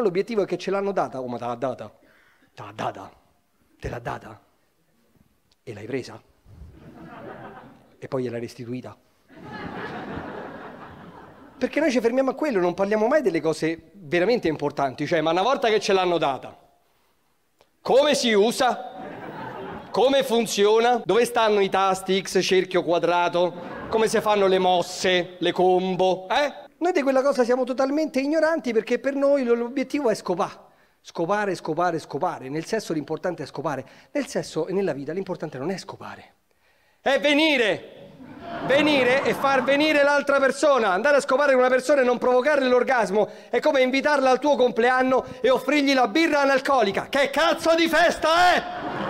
L'obiettivo è che ce l'hanno data, oh ma te l'ha data, te l'ha data, te l'ha data e l'hai presa e poi gliel'hai restituita. Perché noi ci fermiamo a quello, non parliamo mai delle cose veramente importanti, cioè ma una volta che ce l'hanno data, come si usa? Come funziona? Dove stanno i tasti X, cerchio, quadrato? Come si fanno le mosse, le combo, eh? Noi di quella cosa siamo totalmente ignoranti perché per noi l'obiettivo è scopare. Scopare, scopare, scopare. Nel sesso l'importante è scopare. Nel sesso e nella vita l'importante non è scopare. È venire! Venire e far venire l'altra persona. Andare a scopare con una persona e non provocarle l'orgasmo è come invitarla al tuo compleanno e offrirgli la birra analcolica. Che cazzo di festa è?